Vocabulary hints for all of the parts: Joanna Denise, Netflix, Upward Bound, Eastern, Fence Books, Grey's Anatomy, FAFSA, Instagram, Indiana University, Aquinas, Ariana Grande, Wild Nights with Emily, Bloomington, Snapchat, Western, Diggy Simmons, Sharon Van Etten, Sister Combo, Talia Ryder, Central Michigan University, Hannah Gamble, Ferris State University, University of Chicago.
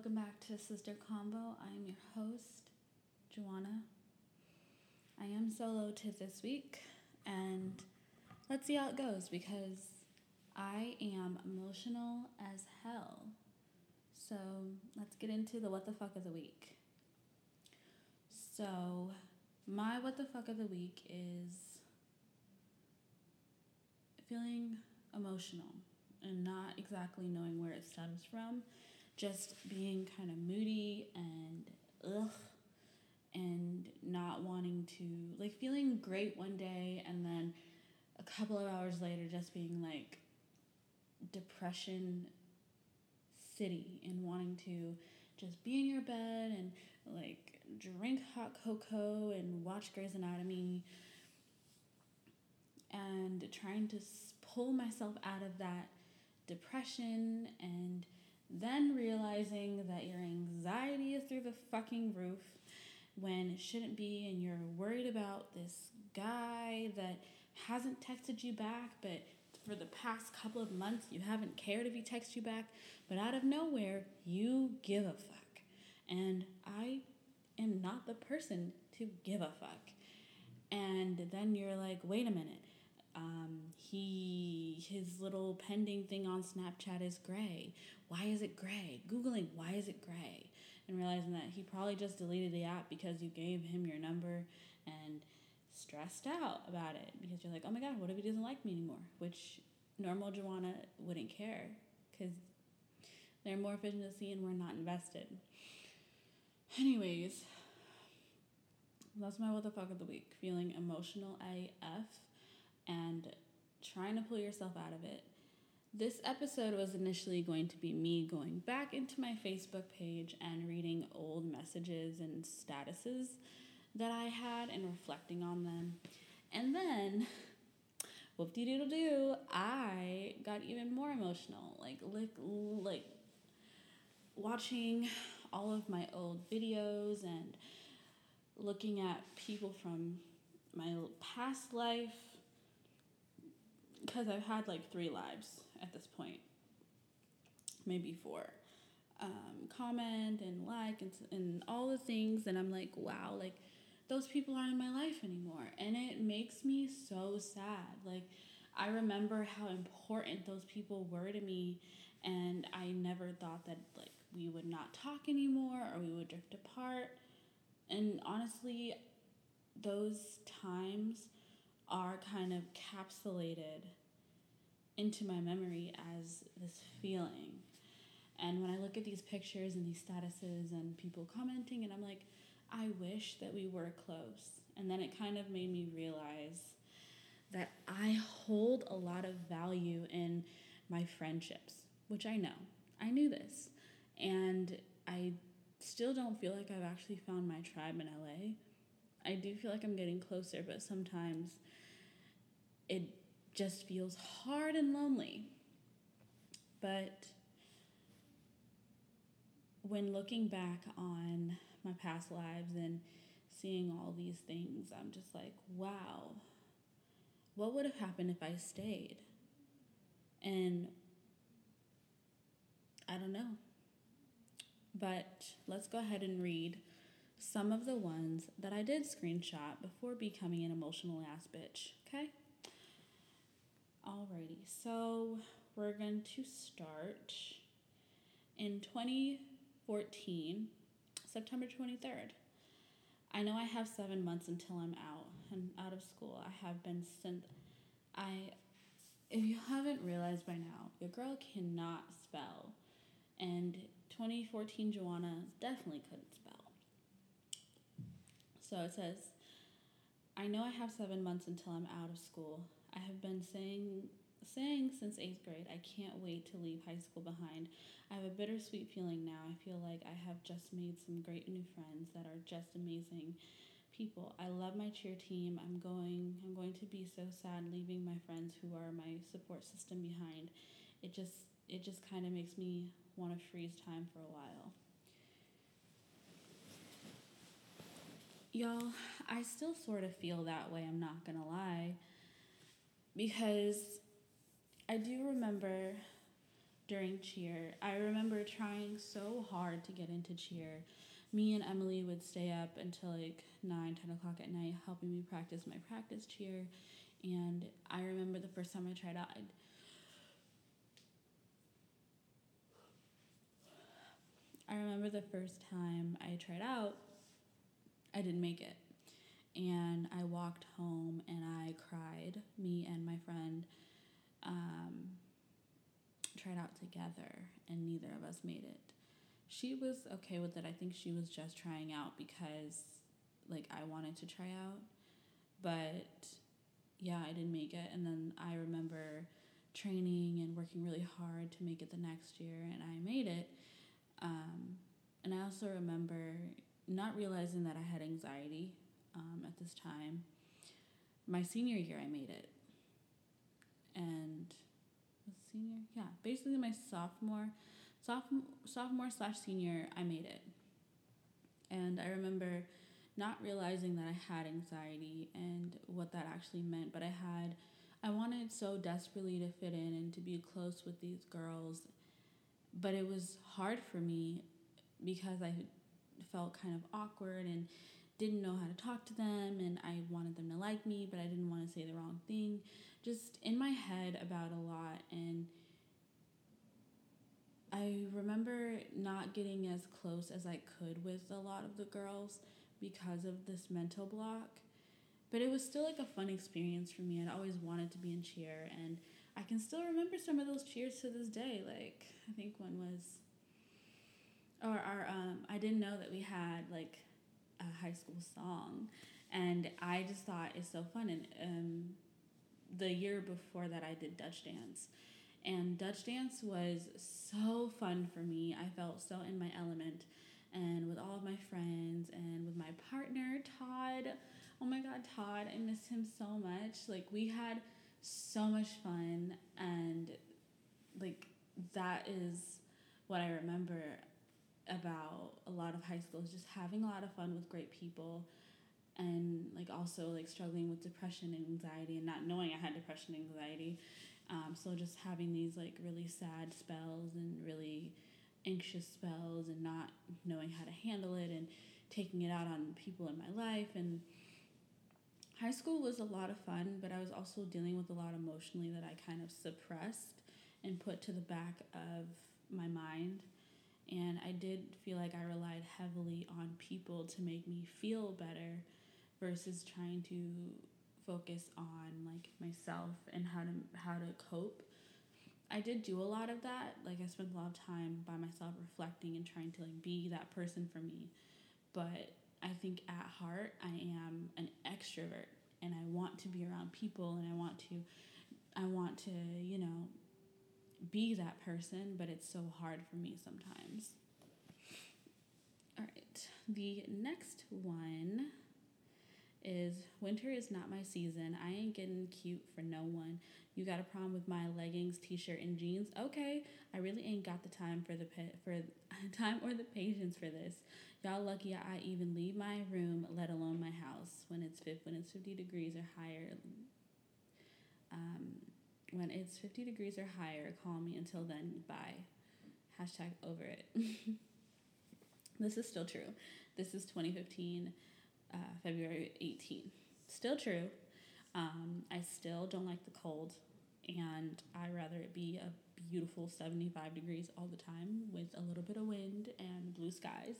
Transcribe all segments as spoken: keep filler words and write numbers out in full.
Welcome back to Sister Combo. I am your host, Joanna. I am solo to this week, and let's see how it goes because I am emotional as hell. So let's get into the what the fuck of the week. So my what the fuck of the week is feeling emotional and not exactly knowing where it stems from. Just being kind of moody and ugh, and not wanting to, like, feeling great one day and then a couple of hours later just being like depression city and wanting to just be in your bed and like drink hot cocoa and watch Grey's Anatomy and trying to pull myself out of that depression and then realizing that your anxiety is through the fucking roof when it shouldn't be, and you're worried about this guy that hasn't texted you back, but for the past couple of months you haven't cared if he texts you back, but out of nowhere you give a fuck. And I am not the person to give a fuck. And then you're like, wait a minute, Um, he, his little pending thing on Snapchat is gray. Why is it gray? Googling, why is it gray? And realizing that he probably just deleted the app because you gave him your number and stressed out about it because you're like, oh my God, what if he doesn't like me anymore? Which normal Joanna wouldn't care because they're more fish in the sea and we're not invested. Anyways, that's my what the fuck of the week. Feeling emotional A F. And trying to pull yourself out of it. This episode was initially going to be me going back into my Facebook page and reading old messages and statuses that I had and reflecting on them. And then, whoop-de-doodle-doo, I got even more emotional. Like, like, like watching all of my old videos and looking at people from my past life. Because I've had like three lives at this point, maybe four, um, comment and like and, and all the things, and I'm like, wow, like those people aren't in my life anymore, and it makes me so sad. Like, I remember how important those people were to me, and I never thought that like we would not talk anymore or we would drift apart, and honestly, those times are kind of capsulated into my memory as this feeling. And when I look at these pictures and these statuses and people commenting, and I'm like, I wish that we were close. And then it kind of made me realize that I hold a lot of value in my friendships, which I know. I knew this. And I still don't feel like I've actually found my tribe in L A. I do feel like I'm getting closer, but sometimes it just feels hard and lonely. But when looking back on my past lives and seeing all these things, I'm just like, wow, what would have happened if I stayed? And I don't know. But let's go ahead and read some of the ones that I did screenshot before becoming an emotional ass bitch, okay? Alrighty, so we're going to start in twenty fourteen, September twenty-third. I know I have seven months until I'm out and out of school. I have been sent, I, if you haven't realized by now, your girl cannot spell. And twenty fourteen Joanna definitely couldn't spell. So it says, I know I have seven months until I'm out of school. I have been saying saying since eighth grade, I can't wait to leave high school behind. I have a bittersweet feeling now. I feel like I have just made some great new friends that are just amazing people. I love my cheer team. I'm going I'm going to be so sad leaving my friends who are my support system behind. It just it just kind of makes me want to freeze time for a while. Y'all, I still sort of feel that way, I'm not gonna lie, because I do remember during cheer. I remember trying so hard to get into cheer. Me and Emily would stay up until like nine, ten o'clock at night helping me practice my practice cheer. And I remember the first time I tried out, I'd I remember the first time I tried out, I didn't make it. And I walked home and I cried. Me and my friend um, tried out together and neither of us made it. She was okay with it. I think she was just trying out because, like, I wanted to try out. But, yeah, I didn't make it. And then I remember training and working really hard to make it the next year, and I made it. Um, and I also remember not realizing that I had anxiety um, at this time. My senior year, I made it. And was senior? Yeah, basically my sophomore, sophomore, sophomore slash senior, I made it. And I remember not realizing that I had anxiety and what that actually meant. But I had, I wanted so desperately to fit in and to be close with these girls. But it was hard for me because I felt kind of awkward and didn't know how to talk to them, and I wanted them to like me, but I didn't want to say the wrong thing. Just in my head about a lot, and I remember not getting as close as I could with a lot of the girls because of this mental block. But it was still like a fun experience for me. I'd always wanted to be in cheer, and I can still remember some of those cheers to this day. Like, I think one was, or our, um, I didn't know that we had, like, a high school song, and I just thought it's so fun. And um, the year before that, I did Dutch dance, and Dutch dance was so fun for me. I felt so in my element, and with all of my friends, and with my partner, Todd. Oh my God, Todd, I miss him so much. Like, we had so much fun, and like that is what I remember about a lot of high school, is just having a lot of fun with great people, and like also like struggling with depression and anxiety and not knowing I had depression and anxiety, um so just having these like really sad spells and really anxious spells and not knowing how to handle it and taking it out on people in my life. And high school was a lot of fun, but I was also dealing with a lot emotionally that I kind of suppressed and put to the back of my mind. And I did feel like I relied heavily on people to make me feel better versus trying to focus on like myself and how to how to cope. I did do a lot of that. Like, I spent a lot of time by myself reflecting and trying to like be that person for me. But I think at heart I am an extrovert, and I want to be around people, and I want to I want to, you know, be that person, but it's so hard for me sometimes. All right. The next one is winter is not my season. I ain't getting cute for no one. You got a problem with my leggings, t-shirt, and jeans? Okay, I really ain't got the time for the pa- for time or the patience for this. Y'all lucky I even leave my room, let alone my house, when it's fifty when it's fifty degrees or higher. Um, when it's fifty degrees or higher, call me. Until then, bye. Hashtag over it. This is still true. This is twenty fifteen, uh, February eighteenth. Still true. Um, I still don't like the cold, and I'd rather it be a beautiful seventy-five degrees all the time with a little bit of wind and blue skies.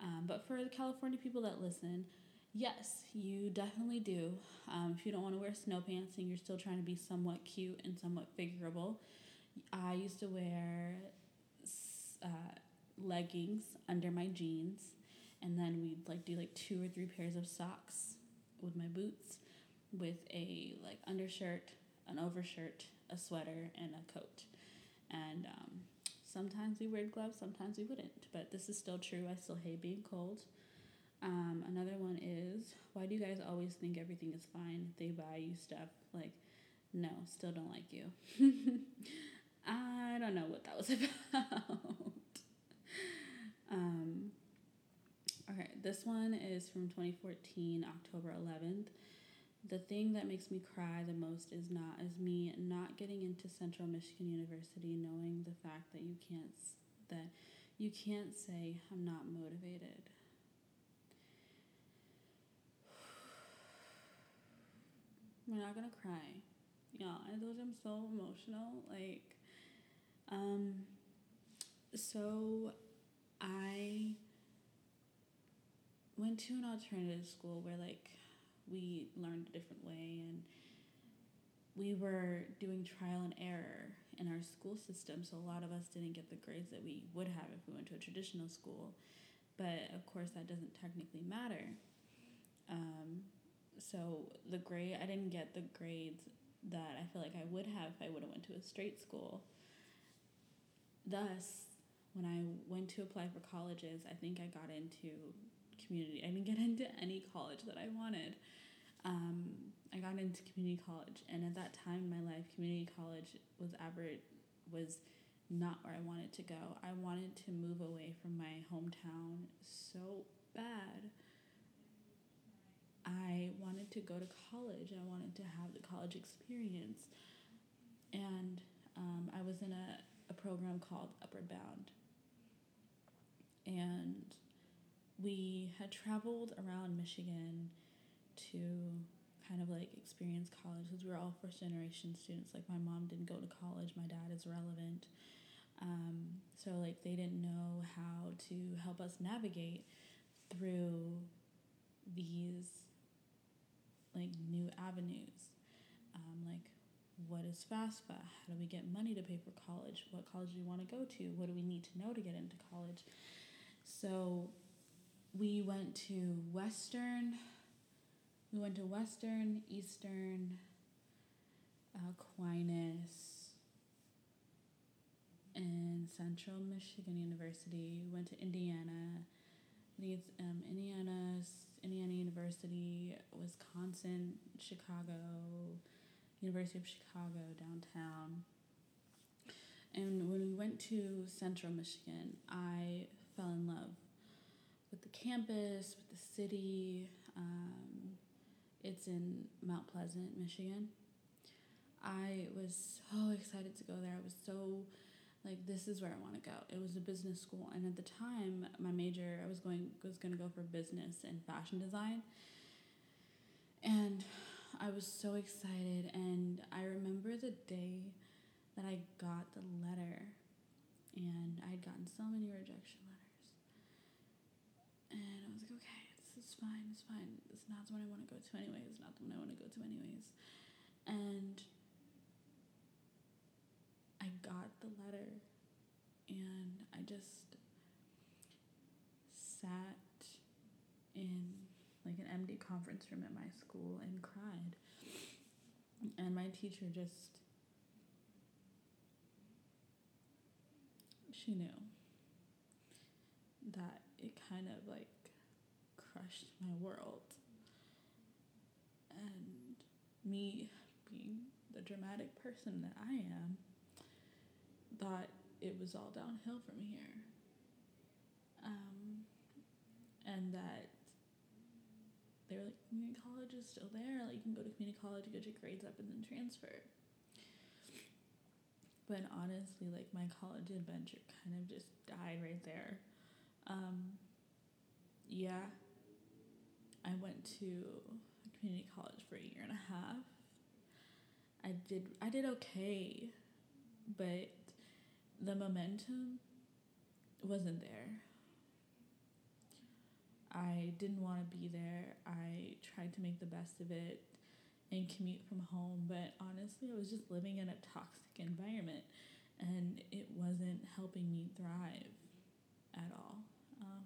Um, but for the California people that listen, yes, you definitely do. Um, if you don't want to wear snow pants and you're still trying to be somewhat cute and somewhat figurable, I used to wear uh, leggings under my jeans, and then we'd like do like two or three pairs of socks with my boots, with a like undershirt, an overshirt, a sweater, and a coat. And um, sometimes we wear gloves, sometimes we wouldn't. But this is still true. I still hate being cold. Um, another one is, why do you guys always think everything is fine? They buy you stuff. Like, no, still don't like you. I don't know what that was about. um, okay, this one is from twenty fourteen, October eleventh. The thing that makes me cry the most is not is me not getting into Central Michigan University, knowing the fact that you can't that you can't say I'm not motivated. We're not gonna cry, y'all. I told you I'm so emotional. Like, um, so I went to an alternative school where like we learned a different way, and we were doing trial and error in our school system. So a lot of us didn't get the grades that we would have if we went to a traditional school, but of course that doesn't technically matter. Um. So the grade, I didn't get the grades that I feel like I would have if I would have went to a straight school. Thus, when I went to apply for colleges, I think I got into community. I didn't get into any college that I wanted. Um, I got into community college. And at that time in my life, community college was aber- was not where I wanted to go. I wanted to move away from my hometown so bad. I wanted to go to college. I wanted to have the college experience. And um, I was in a, a program called Upward Bound. And we had traveled around Michigan to kind of like experience college because we were all first generation students. Like my mom didn't go to college. My dad is irrelevant. Um, so like they didn't know how to help us navigate through these like new avenues, um, like what is FAFSA? How do we get money to pay for college? What college do you want to go to? What do we need to know to get into college? So we went to Western, we went to Western, Eastern, Aquinas, and Central Michigan University. We went to Indiana. I think it's um, Indiana, Indiana University, Wisconsin, Chicago, University of Chicago, downtown. And when we went to Central Michigan, I fell in love with the campus, with the city. Um, it's in Mount Pleasant, Michigan. I was so excited to go there. I was so... Like, this is where I want to go. It was a business school. And at the time, my major, I was going was going to go for business and fashion design. And I was so excited. And I remember the day that I got the letter. And I had gotten so many rejection letters. And I was like, okay, this is fine. It's fine. It's not the one I want to go to anyways. It's not the one I want to go to anyways. And I got the letter, and I just sat in like an empty conference room at my school and cried. And my teacher just, she knew that it kind of like crushed my world. And me being the dramatic person that I am, thought it was all downhill from here, um, and that they were like, community college is still there, like you can go to community college, you get your grades up and then transfer. But honestly, like my college adventure kind of just died right there. Um, yeah, I went to community college for a year and a half. I did I did okay, but the momentum wasn't there. I didn't want to be there. I tried to make the best of it and commute from home, but honestly, I was just living in a toxic environment, and it wasn't helping me thrive at all. Um,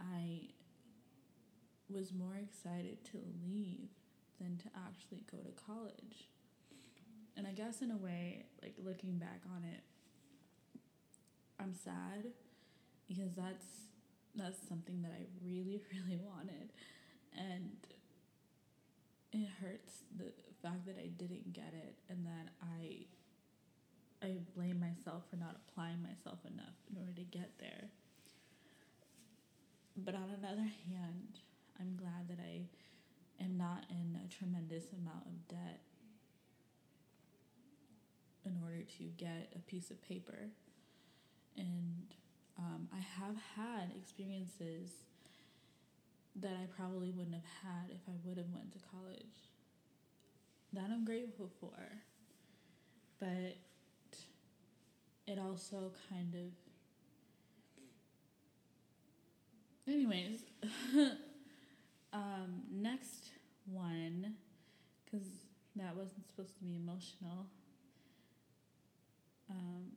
I was more excited to leave than to actually go to college. And I guess in a way, like looking back on it, I'm sad because that's that's something that I really, really wanted. And it hurts the fact that I didn't get it, and that I I blame myself for not applying myself enough in order to get there. But on another hand, I'm glad that I am not in a tremendous amount of debt in order to get a piece of paper. And um, I have had experiences that I probably wouldn't have had if I would have went to college, that I'm grateful for. But it also kind of... Anyways, um, next one, because that wasn't supposed to be emotional. Um,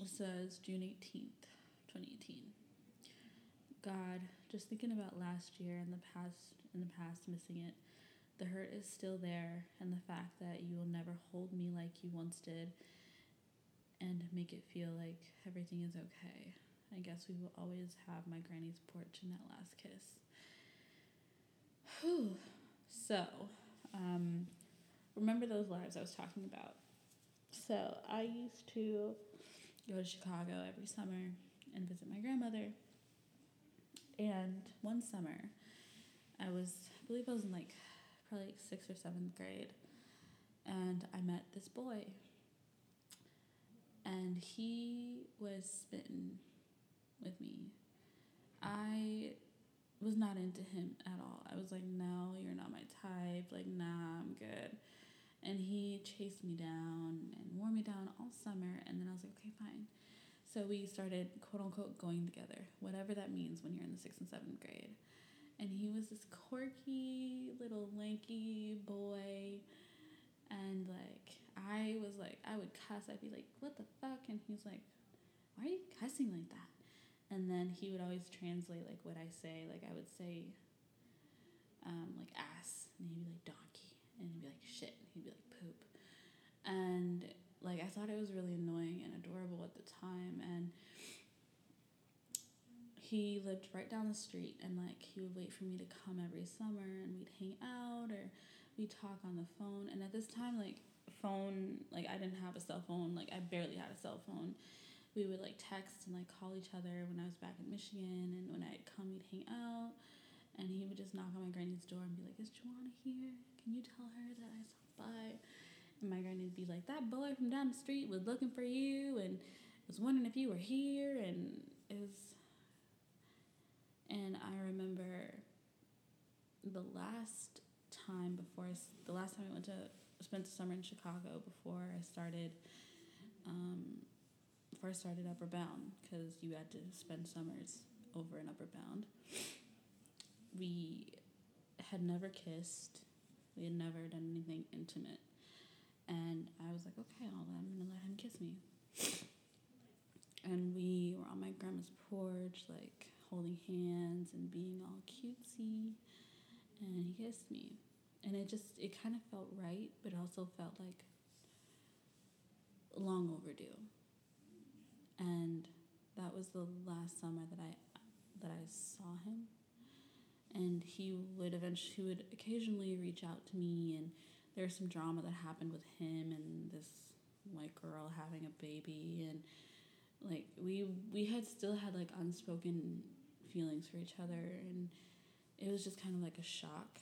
it says June eighteenth, twenty eighteen. God, just thinking about last year and the past, and the past missing it. The hurt is still there, and the fact that you will never hold me like you once did and make it feel like everything is okay. I guess we will always have my granny's porch and that last kiss. Whew. So, um, remember those lives I was talking about. So I used to go to Chicago every summer and visit my grandmother. And one summer, I was, I believe I was in like probably like sixth or seventh grade, and I met this boy. And he was smitten with me. I was not into him at all. I was like, no, you're not my type. Like, nah, I'm good. And he chased me down and wore me down all summer. And then I was like, okay, fine. So we started, quote unquote, going together, whatever that means when you're in the sixth and seventh grade. And he was this quirky, little lanky boy. And like, I was like, I would cuss. I'd be like, what the fuck? And he's like, why are you cussing like that? And then he would always translate, like, what I say. Like, I would say, um, like, ass. And he'd be like, donkey. And he'd be like, shit. And he'd be like, poop. And, like, I thought it was really annoying and adorable at the time. And he lived right down the street. And, like, he would wait for me to come every summer. And we'd hang out or we'd talk on the phone. And at this time, like, phone, like, I didn't have a cell phone. Like, I barely had a cell phone. We would, like, text and, like, call each other when I was back in Michigan. And when I'd come, we'd hang out. And he would just knock on my granny's door and be like, is Joanna here? Can you tell her that I stopped by? And my granny would be like, that boy from down the street was looking for you and was wondering if you were here. And it was... And I remember the last time before... I, the last time I went to... spent the summer in Chicago before I started... Um, Before I started Upper Bound, because you had to spend summers over in Upper Bound. We had never kissed. We had never done anything intimate. And I was like, okay, well, I'm going to let him kiss me. And we were on my grandma's porch, like, holding hands and being all cutesy. And he kissed me. And it just, it kind of felt right, but it also felt like long overdue. And that was the last summer that I that I saw him. And he would eventually he would occasionally reach out to me, and there was some drama that happened with him and this white girl having a baby, and like we we had still had like unspoken feelings for each other, and it was just kind of like a shock.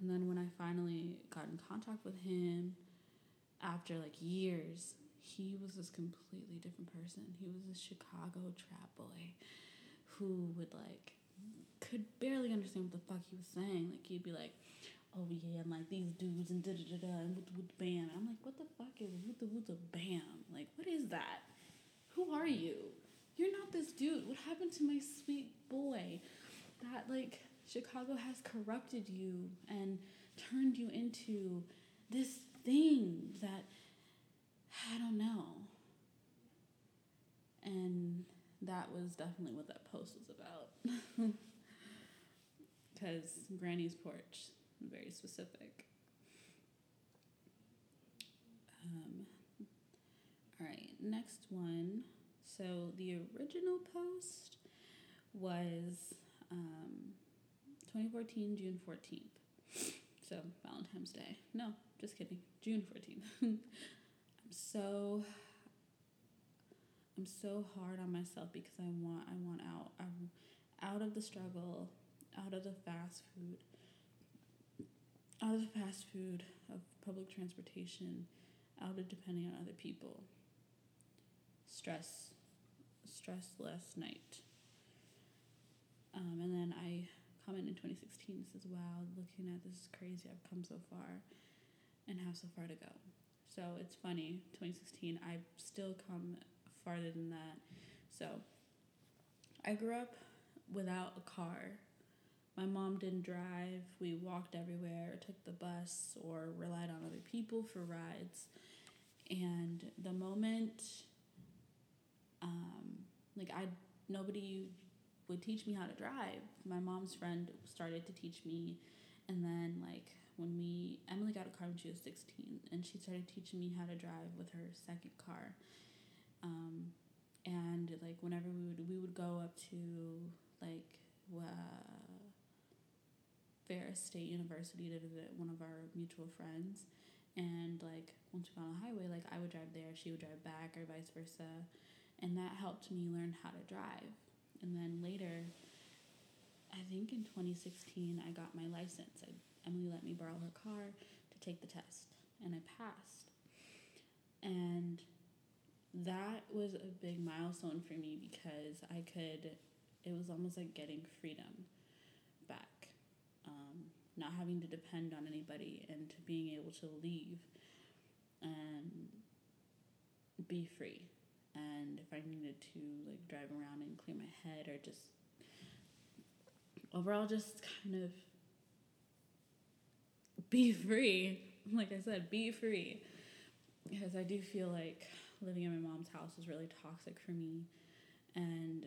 And then when I finally got in contact with him after like years, he was this completely different person. He was this Chicago trap boy who would, like, could barely understand what the fuck he was saying. Like, he'd be like, oh, yeah, and, like, these dudes and da-da-da-da and woot-woot-bam. I'm like, what the fuck is woot-woot-bam? Like, what is that? Who are you? You're not this dude. What happened to my sweet boy? That, like, Chicago has corrupted you and turned you into this thing that... I don't know. And that was definitely what that post was about. Because Granny's porch, very specific. Um, all right, next one. So the original post was um, twenty fourteen, June fourteenth. So Valentine's Day. No, just kidding. June fourteenth. So, I'm so hard on myself because I want, I want out. I'm out of the struggle, out of the fast food, out of the fast food of public transportation, out of depending on other people. Stress, stressless night. Um, and then I comment in twenty sixteen, and says, wow, looking at this is crazy. I've come so far and have so far to go. So it's funny, twenty sixteen, I've still come farther than that. So I grew up without a car. My mom didn't drive. We walked everywhere, took the bus, or relied on other people for rides. And the moment, um, like I, nobody would teach me how to drive. My mom's friend started to teach me, and then like when we, Emily got a car when she was sixteen, and she started teaching me how to drive with her second car. Um, and like whenever we would, we would go up to like, uh, Ferris State University to visit one of our mutual friends, and like once we got on the highway, like I would drive there, she would drive back, or vice versa, and that helped me learn how to drive. And then later, I think in twenty sixteen, I got my license. I, Emily let me borrow her car to take the test, and I passed. And that was a big milestone for me because I could, it was almost like getting freedom back. Um, not having to depend on anybody and to being able to leave and be free. And if I needed to like drive around and clear my head or just overall just kind of be free. Like I said, be free. Because I do feel like living in my mom's house was really toxic for me, and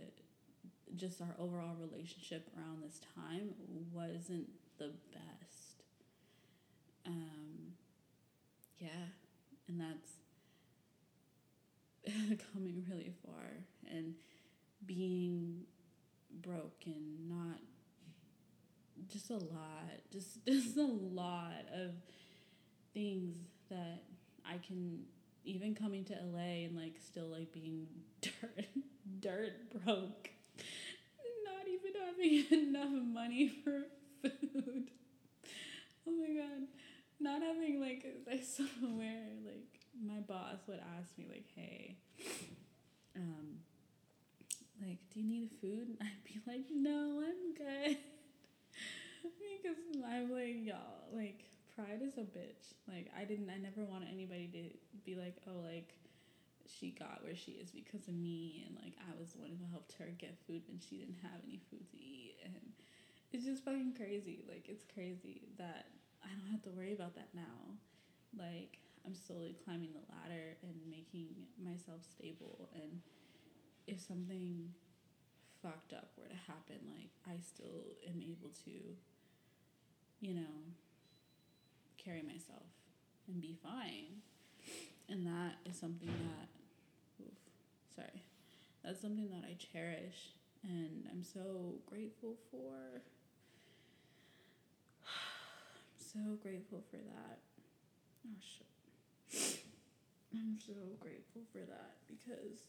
just our overall relationship around this time wasn't the best. Um, yeah, and that's coming really far and being broke and not just a lot, just, just a lot of things that I can, even coming to L A and like still like being dirt, dirt broke. Not even having enough money for food. Oh my god. Not having, like, I swear, like, my boss would ask me, like, hey, um, like, do you need food? And I'd be like, no, I'm good. Because I'm like, y'all, like, pride is a bitch. Like, I didn't, I never wanted anybody to be like, oh, like, she got where she is because of me, and like I was the one who helped her get food when she didn't have any food to eat. And it's just fucking crazy. Like, it's crazy that I don't have to worry about that now. Like, I'm slowly climbing the ladder and making myself stable, and if something fucked up were to happen, like I still am able to, you know, carry myself and be fine. And that is something that, oof, sorry, that's something that I cherish and I'm so grateful for. I'm so grateful for that. Oh, shit. I'm so grateful for that because,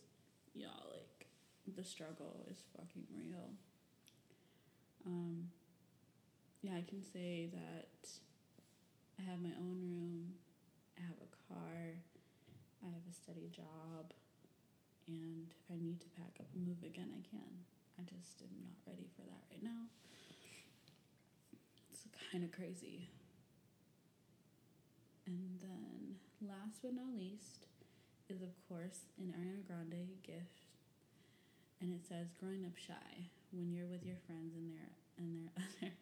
y'all, like, the struggle is fucking real. Um, yeah, I can say that I have my own room, I have a car, I have a steady job, and if I need to pack up and move again, I can. I just am not ready for that right now. It's kind of crazy. And then, last but not least, is of course an Ariana Grande gift, and it says, "Growing up shy, when you're with your friends and their and their other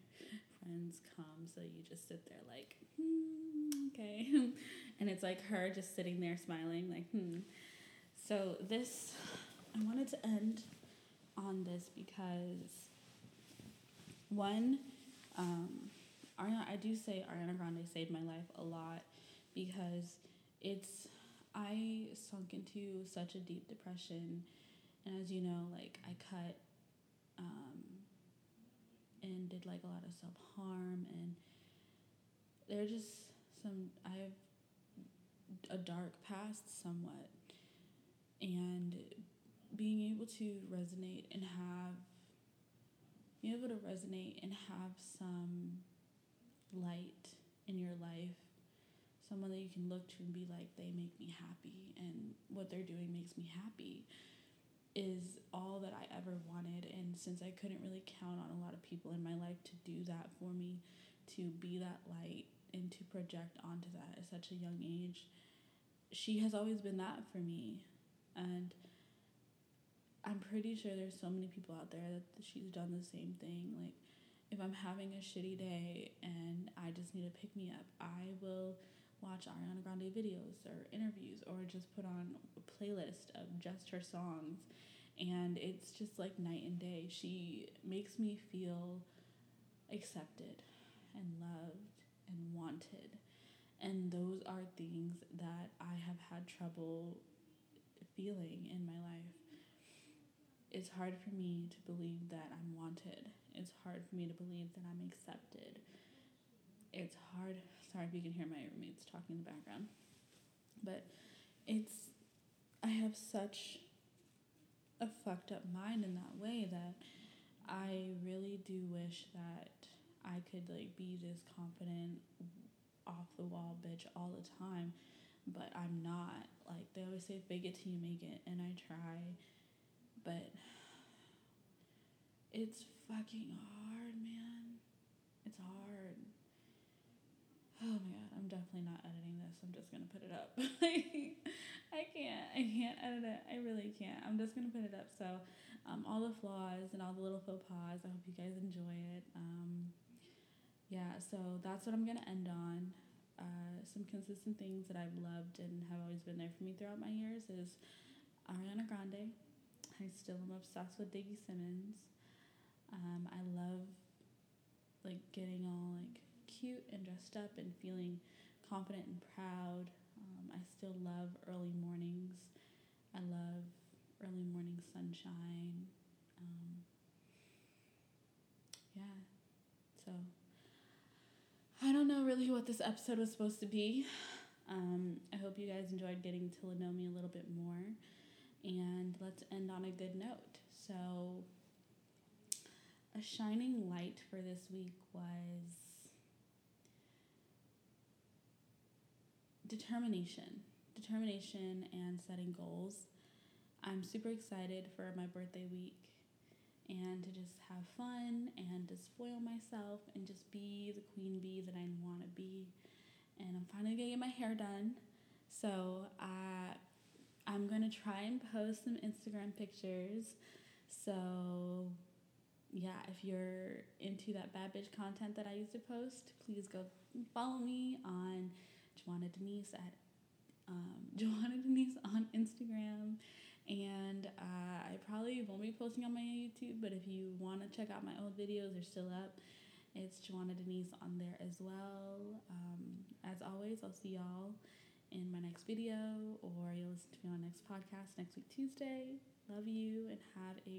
friends come, so you just sit there like." Hmm. Okay, and it's like her just sitting there smiling, like, hmm. So this, I wanted to end on this because, one, um, Ariana, I do say Ariana Grande saved my life a lot because it's, I sunk into such a deep depression, and as you know, like, I cut, um, and did, like, a lot of self-harm, and they're just... Some, I have a dark past somewhat, and being able to resonate and have you're able to resonate and have some light in your life, someone that you can look to and be like, they make me happy and what they're doing makes me happy, is all that I ever wanted. And since I couldn't really count on a lot of people in my life to do that for me, to be that light and to project onto that at such a young age, she has always been that for me. And I'm pretty sure there's so many people out there that she's done the same thing. Like, if I'm having a shitty day and I just need to pick me up, I will watch Ariana Grande videos or interviews, or just put on a playlist of just her songs. And it's just like night and day. She makes me feel accepted and loved and wanted. And those are things that I have had trouble feeling in my life. It's hard for me to believe that I'm wanted. It's hard for me to believe that I'm accepted. It's hard. Sorry if you can hear my roommates talking in the background. But it's, I have such a fucked up mind in that way that I really do wish that I could, like, be this confident, off-the-wall bitch all the time, but I'm not. Like, they always say, fake it till you make it, and I try, but it's fucking hard, man. It's hard. Oh, my God, I'm definitely not editing this. I'm just going to put it up. I can't. I can't edit it. I really can't. I'm just going to put it up. So um, all the flaws and all the little faux pas, I hope you guys enjoy it. Um, yeah, so that's what I'm going to end on. Uh, some consistent things that I've loved and have always been there for me throughout my years is Ariana Grande. I still am obsessed with Diggy Simmons. Um, I love, like, getting all, like, cute and dressed up and feeling confident and proud. Um, I still love early mornings. I love early morning sunshine. Um, yeah. So, I don't know really what this episode was supposed to be. Um, I hope you guys enjoyed getting to know me a little bit more. And let's end on a good note. So, a shining light for this week was determination. Determination and setting goals. I'm super excited for my birthday week and to just have fun and to spoil myself and just be the queen bee that I want to be. And I'm finally going to get my hair done. So, I... I'm going to try and post some Instagram pictures. So, yeah, if you're into that bad bitch content that I used to post, please go follow me on Joanna Denise at um, Joanna Denise on Instagram. And uh, I probably won't be posting on my YouTube, but if you want to check out my old videos, they're still up. It's Joanna Denise on there as well. Um, as always, I'll see y'all in my next video, or you'll listen to me on next podcast next week Tuesday. Love you and have a